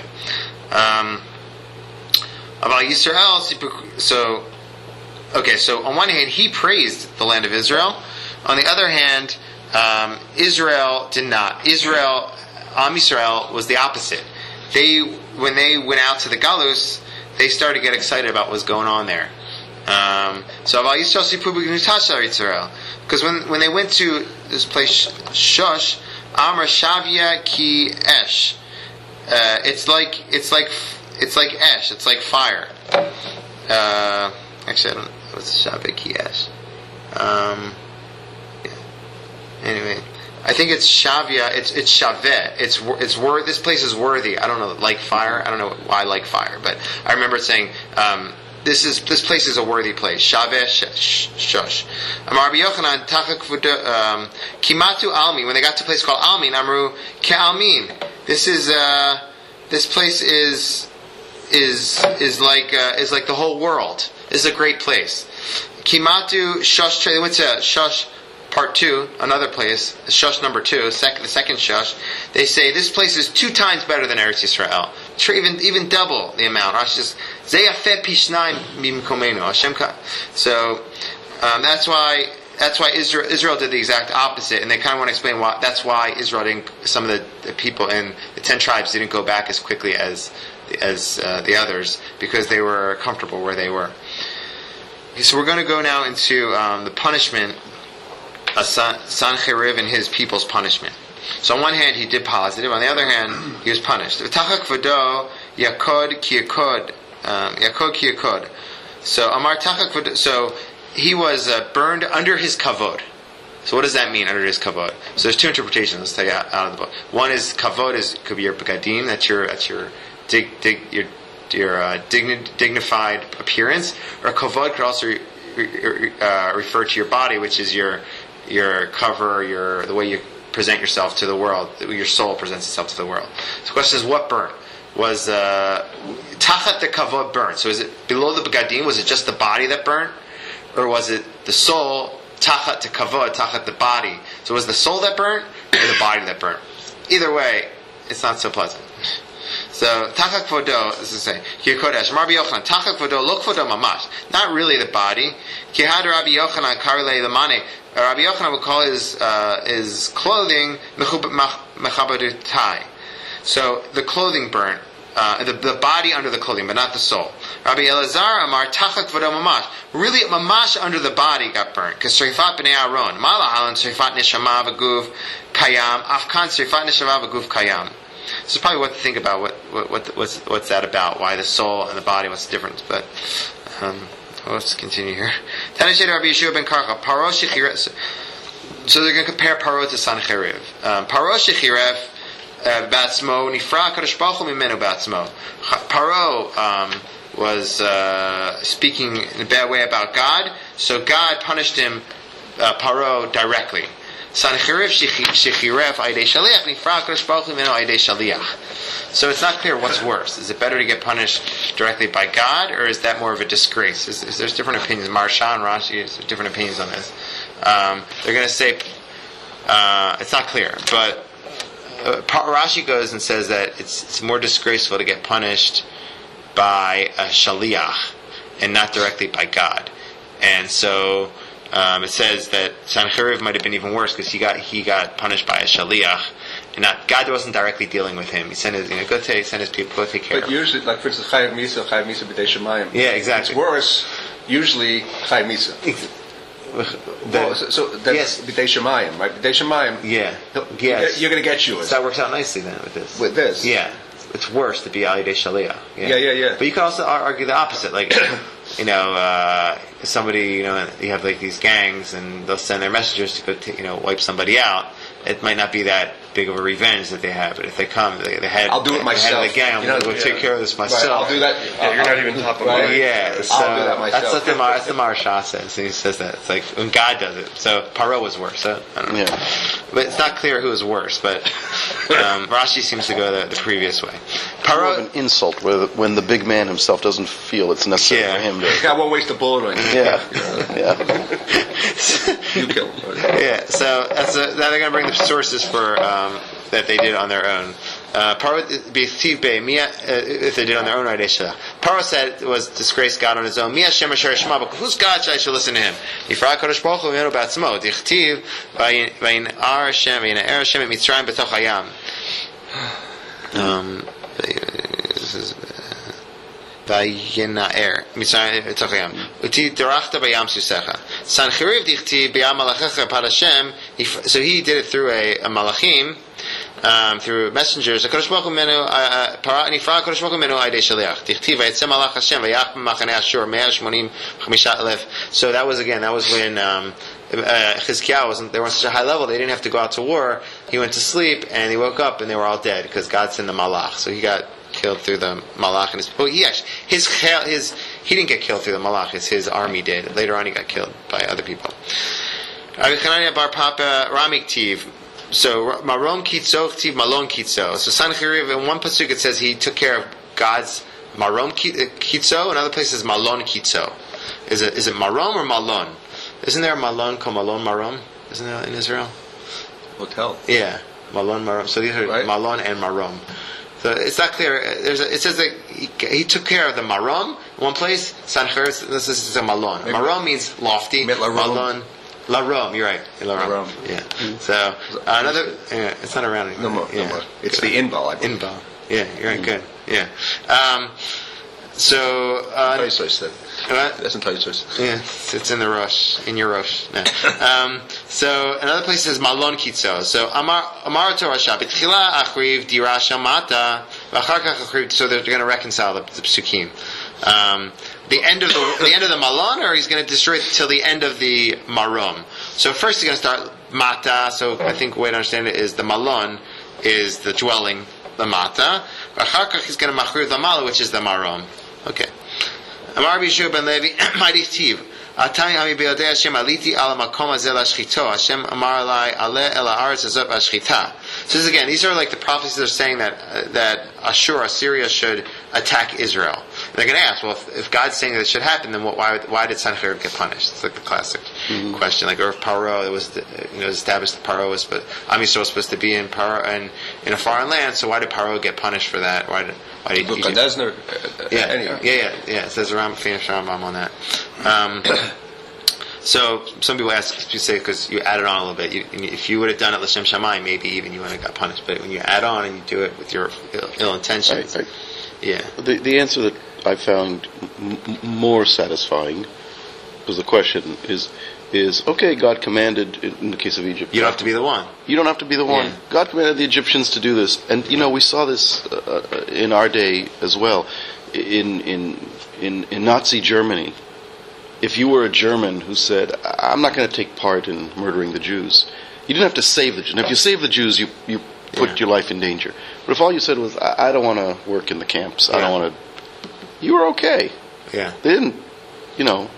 About Yisrael, so okay. So on one hand, he praised the land of Israel. On the other hand. Israel did not. Am Yisrael was the opposite. When they went out to the Galus, they started to get excited about what was going on there. So, because when they went to this place, Shush, Amr Shavia Ki Esh. It's like Esh. It's like fire. Actually, I don't know what's Shavia Ki Esh. Anyway, I think it's Shavia. It's Shaveh. It's worth. This place is worthy. I don't know, like fire. I don't know why like fire, but I remember saying this place is a worthy place. Shaveh Shush. Amar Rabbi Yochanan Tachakvuda Kimatu Almin. When they got to a place called Almin, Amru Ke Almin. This place is like the whole world. This is a great place. Kimatu Shush. They went to Shush. Part 2, another place, Shush number 2, the second Shush, they say this place is 2 times better than Eretz Israel. Even double the amount. Rashi says, Zeyafeh Pishnaim Mimkomenu. Hashem Ka. So that's why Israel did the exact opposite, and they kind of want to explain why. That's why Israel didn't. Some of the people in the 10 tribes didn't go back as quickly as the others because they were comfortable where they were. Okay, so we're going to go now into the punishment. Sancheriv and his people's punishment. So on one hand he did positive, on the other hand he was punished. So he was burned under his kavod. So what does that mean, under his kavod? So there's 2 interpretations. Let's tell you out of the book. One is kavod could be your bekadim, that's your dignified appearance, or kavod could also refer to your body, which is your cover, the way you present yourself to the world, your soul presents itself to the world. So the question is, what burnt? Was tachat the kavod burnt? So is it below the begadim? Was it just the body that burnt? Or was it the soul, tachat the kavod, tachat the body? So was the soul that burnt or the body that burnt? Either way, it's not so pleasant. So tachak vodo is to say ki kodesh. Rabbi Yochanan tachak vodo lo kvodo mamash. Not really the body. Ki had Rabbi Yochanan karle lamane. Rabbi Yochanan would call his clothing mechabadutai. So the clothing burnt, the body under the clothing, but not the soul. Rabbi Elazar amar tachak vodo mamash. Really, mamash under the body got burnt. Because shrifat bnei Aaron malahalan shrifat neshama v'guv kayam afkan shrifat neshama v'guv kayam. This is probably what to think about. What's that about? Why the soul and the body? What's the difference? But let's continue here. So they're going to compare Paro to Sancheriv. Paro Shechirev Batsmo Nifra Kadosh Baruch Hu Mimenu Batsmo. Paro was speaking in a bad way about God, so God punished him, Paro, directly. Sancheriv Shechirev Aidei Shaliach Nifra Kadosh Baruch Hu Mimenu Aidei Shaliach. So it's not clear what's worse. Is it better to get punished directly by God, or is that more of a disgrace? There's different opinions. Marsha and Rashi, there's different opinions on this. They're going to say it's not clear, but Rashi goes and says that it's more disgraceful to get punished by a shaliach and not directly by God. And so it says that Sancheriv might have been even worse because he got punished by a shaliach, and not God wasn't directly dealing with him. He sent his he sent his people, go take care. But usually, like for instance, Chayav Misa B'dei Shemayim. Yeah, exactly. It's worse usually Chayav Misa. So that's B'dei Shemayim, right? B'dei Shemayim. Yeah. Yes. You're going to get yours. So that works out nicely then with this. With this. Yeah. It's worse to be Alidei Shaliach. Yeah. But you can also argue the opposite. Like, somebody, you have like these gangs and they'll send their messengers to go, wipe somebody out. It might not be that big of a revenge that they have, but if they come, I'll do it myself. The gang, I'm going to take care of this myself. Right, I'll do that. You're not even top of mind. Yeah, so I'll do that myself. That's what the Maharsha says. He says that it's like when God does it. So Paro was worse. So I don't know. Yeah. But it's not clear who was worse. But Rashi seems to go the previous way. Paro an insult when the big man himself doesn't feel it's necessary for him to. I won't waste a bullet on you. Yeah. You kill him. Yeah. So now they're going to bring the sources for that they did on their own. If they did on their own, Paro said it was disgraced God on his own. Who's God that I should listen to him? This is so he did it through a malachim, through messengers. So that was when Chizkiah wasn't. They were on such a high level they didn't have to go out to war. He went to sleep and he woke up and they were all dead because God sent the malach. So he got killed through the malach and his people. He didn't get killed through the malach. His army did. Later on, he got killed by other people. So Marom Kitzo Tiv Malon Kitzo. So Sancheriv, in one pasuk it says he took care of God's Marom Kitzo. In other places Malon Kitzo. Is it Marom or Malon? Isn't there a Malon called Malon Marom? Isn't there in Israel? Hotel. Yeah, Malon Marom. So these are right. Malon and Marom. So it's not clear. It says that he took care of the Marom in one place. Sancheriv, this is a Malon. Maybe. Marom means lofty. Malon. La Rome, you're right. La Rome. Yeah. Mm-hmm. So another. Yeah, it's not around anymore. No more. It's good. The Inbal. Inbal. Yeah, you're right. Good. Yeah. So. That's entirely choice. Yeah, it's in the rush. In your rush. No. So another place is Malon Kitzo. So Amar Torah Shabbat Chila Achriv Dirasha Mata V'Acharkach Achriv. So they're going to reconcile the psukim. The end of the Malon, or he's going to destroy it till the end of the Marom. So first he's going to start Mata. So I think the way to understand it is the Malon is the dwelling, the Mata. V'Acharkach he's going to Machriv the Mala, which is the Marom. Okay. Amar Bishur ben Levi, Ma'ariv Tiv. Atani Ami Be'odei Hashem Aliti Ala Makom Azel Ashchito. Hashem Amar Alai Ale El Haaretz Azot Ashchita. So this again, these are like the prophecies that are saying that Assyria should attack Israel. And they're going to ask, well, if God's saying that it should happen, then why did Sancheriv get punished? It's like the classic question, like, or if Paro, it was established that Paro was, but Am Yisrael was supposed to be in Paro and in a foreign land, so why did Paro get punished for that? Why did he? It says Rambam on that. So some people ask, you say, because you added on a little bit. If you would have done it l'shem shamayim, maybe even you wouldn't have got punished. But when you add on and you do it with your ill intentions, The answer that I found more satisfying was the question is okay. God commanded in the case of Egypt. You don't have to be the one. Yeah. God commanded the Egyptians to do this, and we saw this in our day as well in Nazi Germany. If you were a German who said, I'm not going to take part in murdering the Jews, you didn't have to save the Jews. Now, if you save the Jews, you put your life in danger. But if all you said was, I don't want to work in the camps, I don't want to, you were okay. Yeah. They didn't, you know,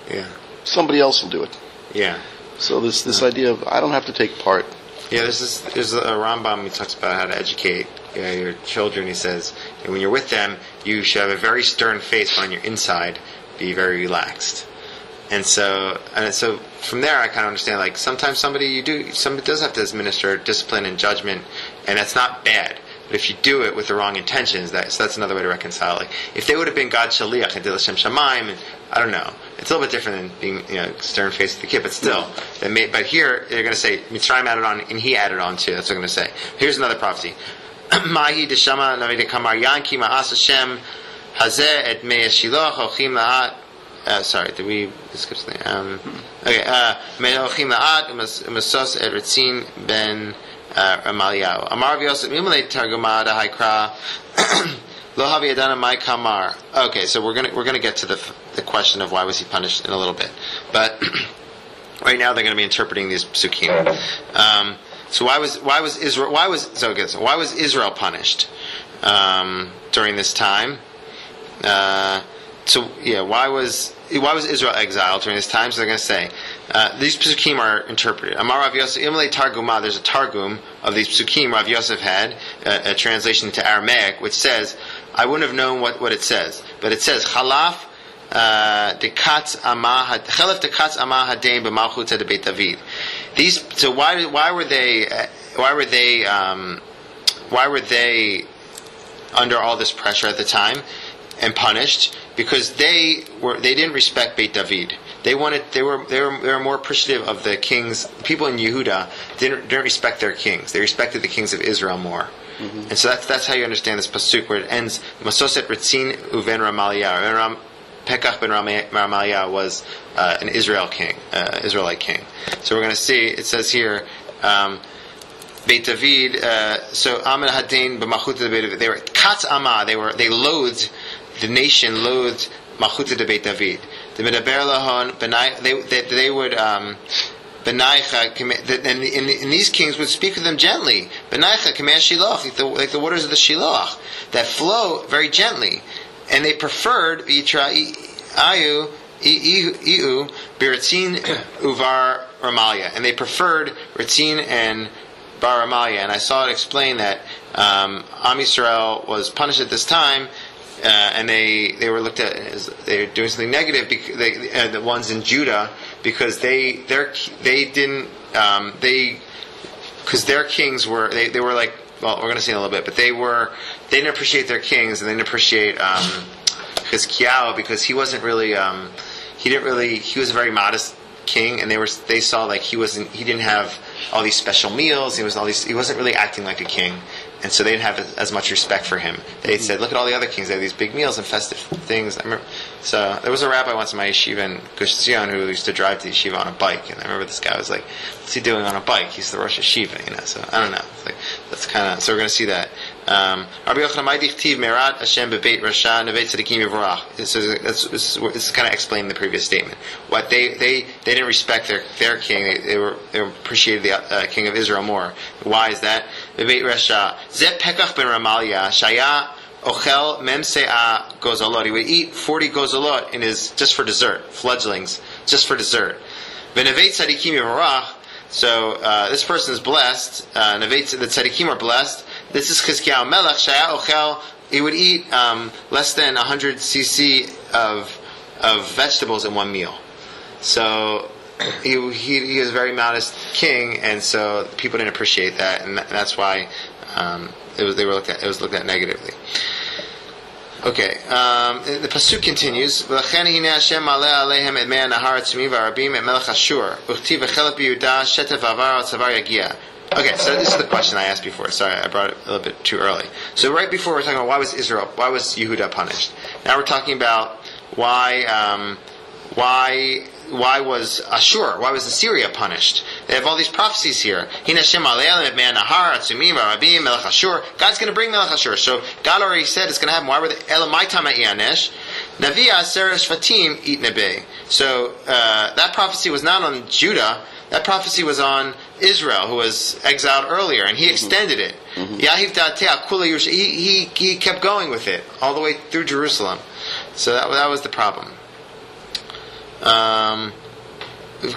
somebody else will do it. Yeah. So this idea of, I don't have to take part. Yeah, there's a Rambam who talks about how to educate your children. He says, when you're with them, you should have a very stern face, but on your inside, be very relaxed. And so from there, I kind of understand, like, sometimes somebody does have to administer discipline and judgment, and that's not bad. But if you do it with the wrong intentions, that's another way to reconcile. Like, if they would have been God's shaliach, and did Hashem Shamaim, I don't know. It's a little bit different than being, stern faced with the kid, but still. But here, they're going to say, Mitzrayim added on, and he added on too. That's what I'm going to say. Here's another prophecy. Mahi deshama navide kamar yanki ma'as Hashem hazeh et me'es shiloh hochim la'at. Sorry, did we skip something? Okay. Me'ochim la'at umasos et ritzin ben... Amaliyahu. Amar Yosef Mimale Targumada Haikra Lohavi Adana Mai Kamar. Okay, so we're gonna get to the question of why was he punished in a little bit, but right now they're gonna be interpreting these psukim. So why was Israel punished during this time? Why was Israel exiled during this time? So they're going to say these psukim are interpreted. Amar Rav Yosef Imle Targuma. There's a targum of these psukim Rav Yosef had, a translation to Aramaic, which says, I wouldn't have known what it says, but it says Chalaf dekatz amah Chalaf dekatz amah hadein b'malchut debeit David. These. So why were they under all this pressure at the time and punished? Because they didn't respect Beit David. They were more appreciative of the kings. People in Yehuda didn't respect their kings. They respected the kings of Israel more. Mm-hmm. And so that's how you understand this pasuk where it ends. Masoset Ritzin uven Ramaliah. Pekach ben Ramaliah was an Israelite king. So we're going to see. It says here. Beit David. So Amad Hadin b'machut de Beit David. They were katz ama. They loathed. The nation loathed Malchuta de Beit David. The Medaber Lahon Benai. They would Benaicha. And these kings would speak to them gently. Benaicha command Shiloch, like the waters of the Shiloch that flow very gently. And they preferred Yitra Ayu Iu Biratzin Uvar Ramalia. And they preferred Ritzin and Bar Ramalia. And I saw it explained that Am Yisrael was punished at this time. And they were looked at as they were doing something negative. Because the ones in Judah, because their kings were they were like, well, we're going to see in a little bit, but they didn't appreciate their kings, and they didn't appreciate Chizkiah because he wasn't really he was a very modest king, and they saw like he didn't have all these special meals, he wasn't really acting like a king. And so they didn't have as much respect for him. They said, look at all the other kings. They had these big meals and festive things. I remember, so there was a rabbi once in my yeshiva in Gush Zion who used to drive to the yeshiva on a bike. And I remember this guy was like, what's he doing on a bike? He's the Rosh Yeshiva, So I don't know. It's like, that's kind of... So we're going to see that. Rabbi Yochanan, Dichtiv, Merat, Hashem, Bebeit, Rasha, Nevet, Tzadikim, Yevorach. This is kind of explaining the previous statement. What they didn't respect their king. They appreciated the king of Israel more. Why is that? Bebeit, Rasha. Zep Pekach ben Ramalia, Shaya Ochel Memsea Gozalot. He would eat 40 Gozalot just for dessert, fledglings, just for dessert. Venevet Tzadikim Yevorach. So this person is blessed. The Tzadikim are blessed. This is Chizkiah Melech, Shaya Ochel. He would eat less than 100 cc of vegetables in one meal. So he was a very modest king, and so people didn't appreciate that, and that's why. It was looked at negatively. Okay. The pasuk continues. Okay, so this is the question I asked before. Sorry, I brought it a little bit too early. So right before we're talking about why was Yehuda punished? Now we're talking about why was Ashur? Why was Assyria punished? They have all these prophecies here. God's going to bring Melech Ashur. So God already said it's going to happen. Why were they? So that prophecy was not on Judah, That prophecy was on Israel, who was exiled earlier, and he extended it. Mm-hmm. He kept going with it all the way through Jerusalem. So that was the problem. So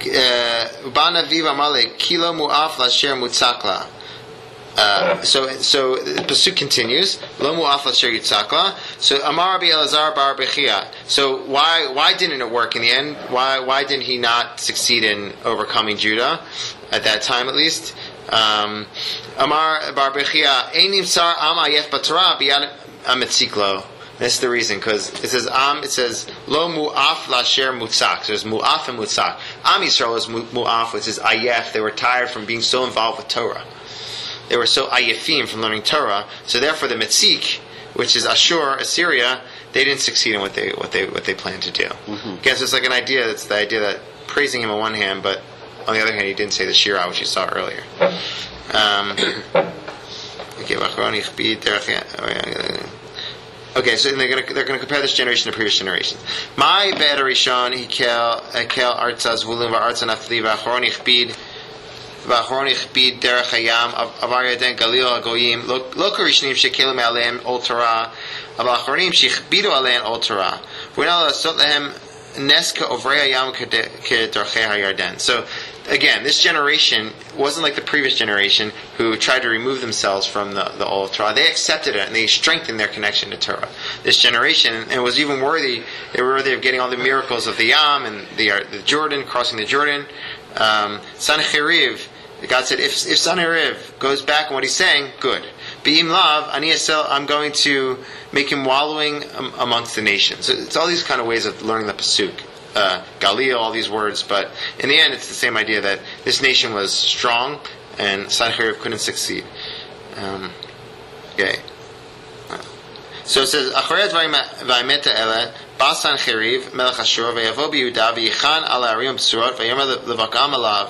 the pasuk continues. Lo mu'af l'asher yitzakla. So Amar Rabbi Elazar bar Bechia. So why didn't it work in the end? Why didn't he not succeed in overcoming Judah at that time, at least? Amar bar Bechia ein nimsar am ayef b'torah biyad ametziklo. That's the reason, because it says am. It says lo mu'af l'asher mutzak. So there's mu'af and mutzak. Am Yisrael was mu'af, which is ayef. They were tired from being so involved with Torah. They were so ayefim from learning Torah, so therefore the Metzik, which is Ashur, Assyria, they didn't succeed in what they planned to do. Mm-hmm. I guess it's like an idea. That's the idea that praising him on one hand, but on the other hand, he didn't say the Shirah, which you saw earlier. Okay, so they're going to compare this generation to previous generations. My bad Rishon hikel artzas vulim va'artzan afli va'choron ichbid. So again, this generation wasn't like the previous generation who tried to remove themselves from the old Torah. They accepted it and they strengthened their connection to Torah. This generation, and it was even worthy. They were worthy of getting all the miracles of the Yam and the Jordan, crossing the Jordan. Sancheriv, God said, if Sancheriv goes back on what he's saying, good. Be'im lav, I'm going to make him wallowing amongst the nations. So it's all these kind of ways of learning the pasuk, Galil, all these words. But in the end, it's the same idea that this nation was strong and Sancheriv couldn't succeed. Okay. So it says, Achorei dvarim va'ameta ele. Sancheriv, Melech Ashur, ve'yavo b'Yehuda, ve'yichan al ha'arim b'tsurot, ve'yomer levakam alav,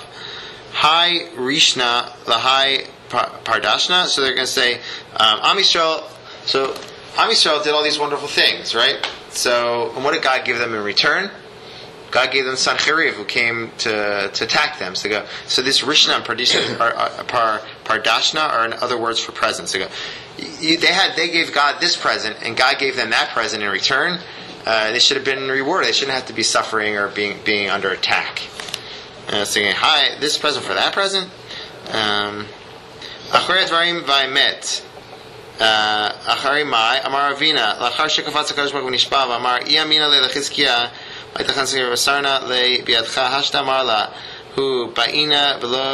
hi rishna lahai pardashna. So they're going to say, Am Yisrael. So Am Yisrael did all these wonderful things, right? So, and what did God give them in return? God gave them Sancheriv, who came to attack them. So they go. So this rishna and pardashna are in other words for presents. They go. They gave God this present, and God gave them that present in return. They should have been rewarded. They shouldn't have to be suffering or being under attack. Singing, hi, this present for that present. Achorei dvarim va'emet. Achari mai, amar Ravina. Lachar shekafat hakadosh baruch hu nishba, v'amar iyamina le lechizkiah, v'aytachan sancheriv v'sarna le biadcha hashdamar la, hu ba'ina v'lo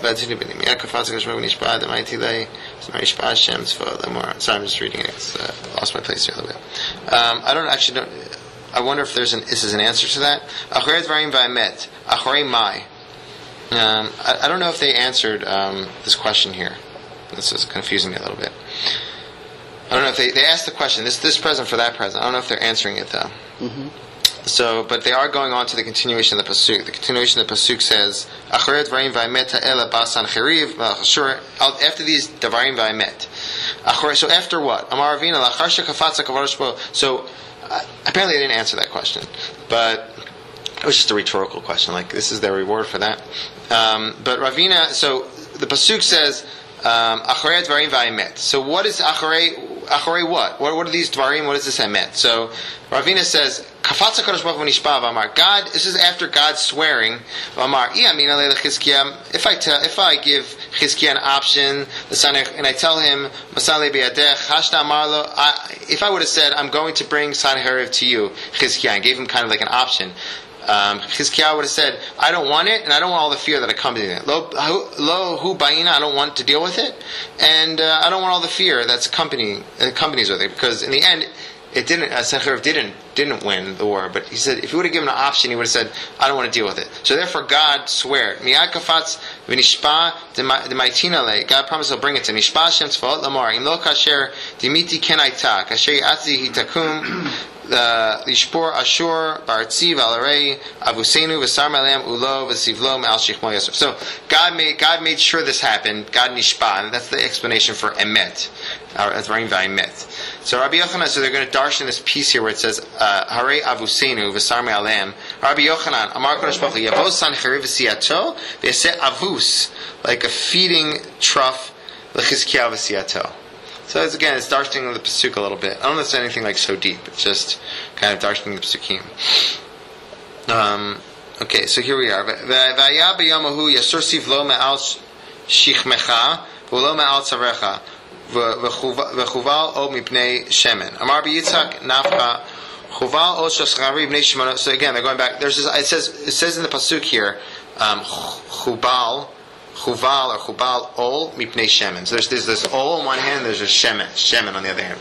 ba'atinu b'nimi. Akafat hakadosh baruch hu nishba, damaiti le. Sorry, I'm just reading it. It's lost my place here a little bit. I wonder if this is an answer to that. Achorei dvarim va'emet. Achorei mai. I don't know if they answered this question here. This is confusing me a little bit. I don't know if they asked the question. This present for that present. I don't know if they're answering it though. Mm-hmm. So, but they are going on to the continuation of the pasuk. The continuation of the pasuk says, "Achorei dvarim va'emet ha'ela ba'sancheriv v'achashur." After these dvarim va'emet, achorei. So after what? Amar Ravina lachar shekafatz hakadosh baruch hu. So apparently they didn't answer that question, but it was just a rhetorical question. Like this is their reward for that. But Ravina. So the pasuk says, "Achorei dvarim va'emet." So what is achorei? Achorei what? What are these dvarim? What is this emet? So Ravina says, Kafatz HaKadosh Baruch Hu Nishba V'amar. God, this is after God swearing, V'amar, Iyamina le'Chizkiah, if I give Chizkiah an option, and I tell him, Masale B'yadech, Hashda Marlo, if I would have said, I'm going to bring Sanheriv to you, Chizkiah, and gave him kind of like an option, Chizkiah would have said, I don't want it, and I don't want all the fear that accompanies it. Lo hu ba'ina, I don't want to deal with it, and I don't want all the fear that's accompanies with it, because in the end, it didn't. Sancheriv didn't win the war, but he said if he would have given an option, he would have said, "I don't want to deal with it." So therefore, God swear, "Miyad kafatz v'nishpa demaitinale." God promised He'll bring it to nishpa shem tzvaot lamar. Im lo kasher dimiti ken aita kasher yatzi hitakum Lishpor Ashur Bartziv Alarei Avusenu V'sar Malam Ulo V'sivlom Al Shechmo Yosef. So God made sure this happened. God Nishpan. That's the explanation for Emet. That's running by Emet. So Rabbi Yochanan. So they're going to darshan this piece here where it says Harei Avusenu V'sar Malam. Rabbi Yochanan Amar Kodesh Baruch Yavo Sancheriv Siato V'yaseh Avus, like a feeding trough. Chizkiah v'siato. So it's, again, it's darshaning the pasuk a little bit. I don't know if it's anything like so deep. It's just kind of darshaning the pasukim. Okay, so here we are. V'ayah b'yomahu yasur sivlo me'al shichmecha v'lo me'al tzarecha v'chuval o mipnei shemen. Amar b'yitzak nafka chuval o shashchari b'nei shimon. So again, they're going back. There's this, it says in the pasuk here chubal. Chuval or Chubal Ol Mipnei Shemen. So there's this Ol on one hand, there's a Shemen on the other hand.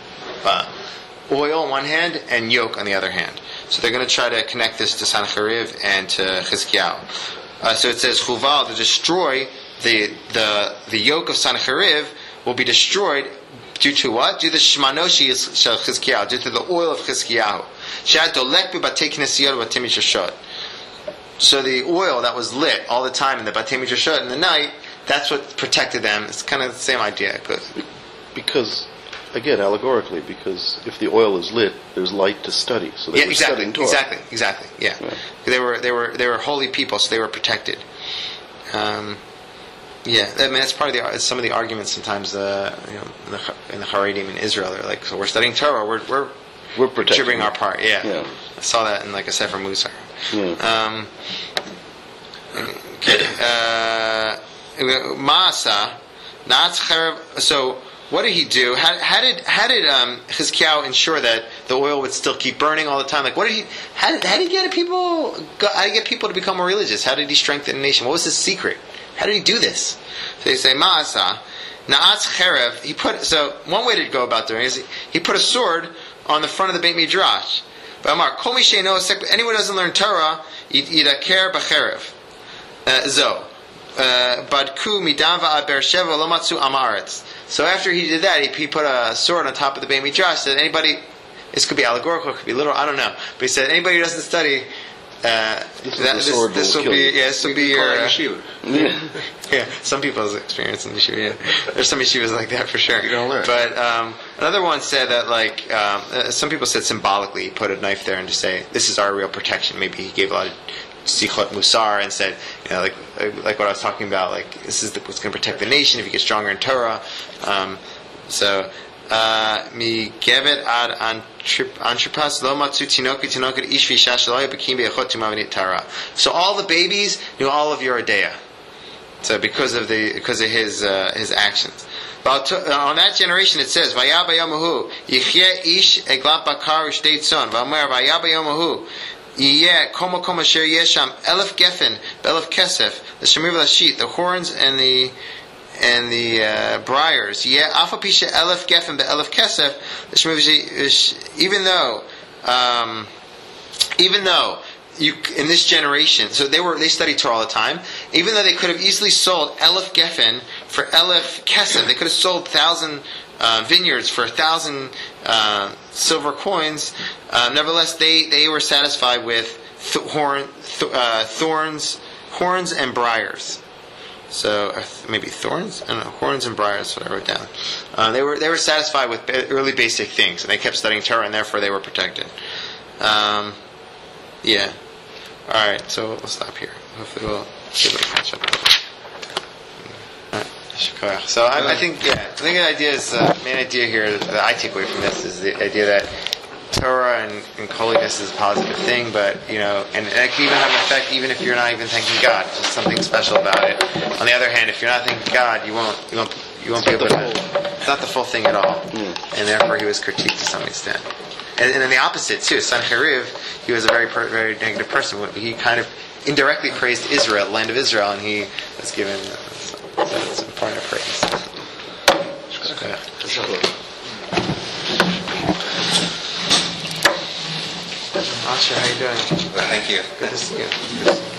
Oil on one hand and yoke on the other hand. So they're going to try to connect this to Sancheriv and to Chizkiah. So it says Chuval, to destroy the yoke of Sancheriv will be destroyed due to what? Due to the Shmanoshi of Chizkiah, due to the oil of Chizkiah. So the oil that was lit all the time in the Batei Midrashot in the night, that's what protected them. It's kind of the same idea. Because, again, allegorically, because if the oil is lit, there's light to study. So they were studying Torah. Exactly. Yeah, right. They were holy people, so they were protected. I mean that's part of some of the arguments sometimes in the Haredim in Israel. They're like, so we're studying Torah, we're contributing our part. Yeah. I saw that in like a Sefer Musar. So what did he do? How did Chizkiah ensure that the oil would still keep burning all the time? Like, what did he? How did he get people to become more religious? How did he strengthen the nation? What was his secret? How did he do this? So they say Maasa Naatz Cherev. He put one way to go about doing it is he put a sword on the front of the Beit Midrash. But Amar, Kol mi sheino asek, anyone who doesn't learn Torah, yidaker b'cherev. Badku midam va'ad Be'er Sheva lo matzu am haaretz. So after he did that, he put a sword on top of the Beit Midrash. Said anybody, this could be allegorical, it could be literal, I don't know. But he said anybody who doesn't study, this will be your yeshiva. Some people's experience in yeshiva. Yeah. There's some yeshivas like that for sure. You don't learn. But another one said that some people said symbolically he put a knife there and to say this is our real protection. Maybe he gave a lot of sichot musar and said like what I was talking about, like this is what's going to protect the nation if you get stronger in Torah. Mi gevet ad antripas lo matzu tinoket ish v'isha shelo yabekim be'echot tuma v'nitara. So all the babies knew all of Yoredeah. So because of his actions. But on that generation it says v'ya b'yomahu yichye ish eglat bakar u'shtei tzon v'amer v'ya b'yomahu yiyeh komakom asher yesham elef gefen elef kesef the shemir v'lashit the horns and the briars. Yeah, Alpha Pisha Elef Geffen, the Elef Kesef. This movie, even though you in this generation, so they studied Torah all the time. Even though they could have easily sold Elef Geffen for Elef Kesef, they could have sold 1,000 vineyards for 1,000 silver coins. Nevertheless, they were satisfied with horns and briars. So maybe thorns? I don't know. Horns and briars is what I wrote down. They were satisfied with really basic things, and they kept studying Torah, and therefore they were protected. All right. So we'll stop here. Hopefully we'll be able to catch up. All right. So I think the idea is the main idea here that I take away from this is the idea that Torah and holiness is a positive thing, but and it can even have an effect even if you're not even thanking God. There's just something special about it. On the other hand, if you're not thanking God, you won't be able to. It's not the full thing at all, and therefore he was critiqued to some extent. And then the opposite too. Sancheriv, he was a very negative person. He kind of indirectly praised Israel, the land of Israel, and he was given some part of praise. Asha, how are you doing? Thank you. Good to see you.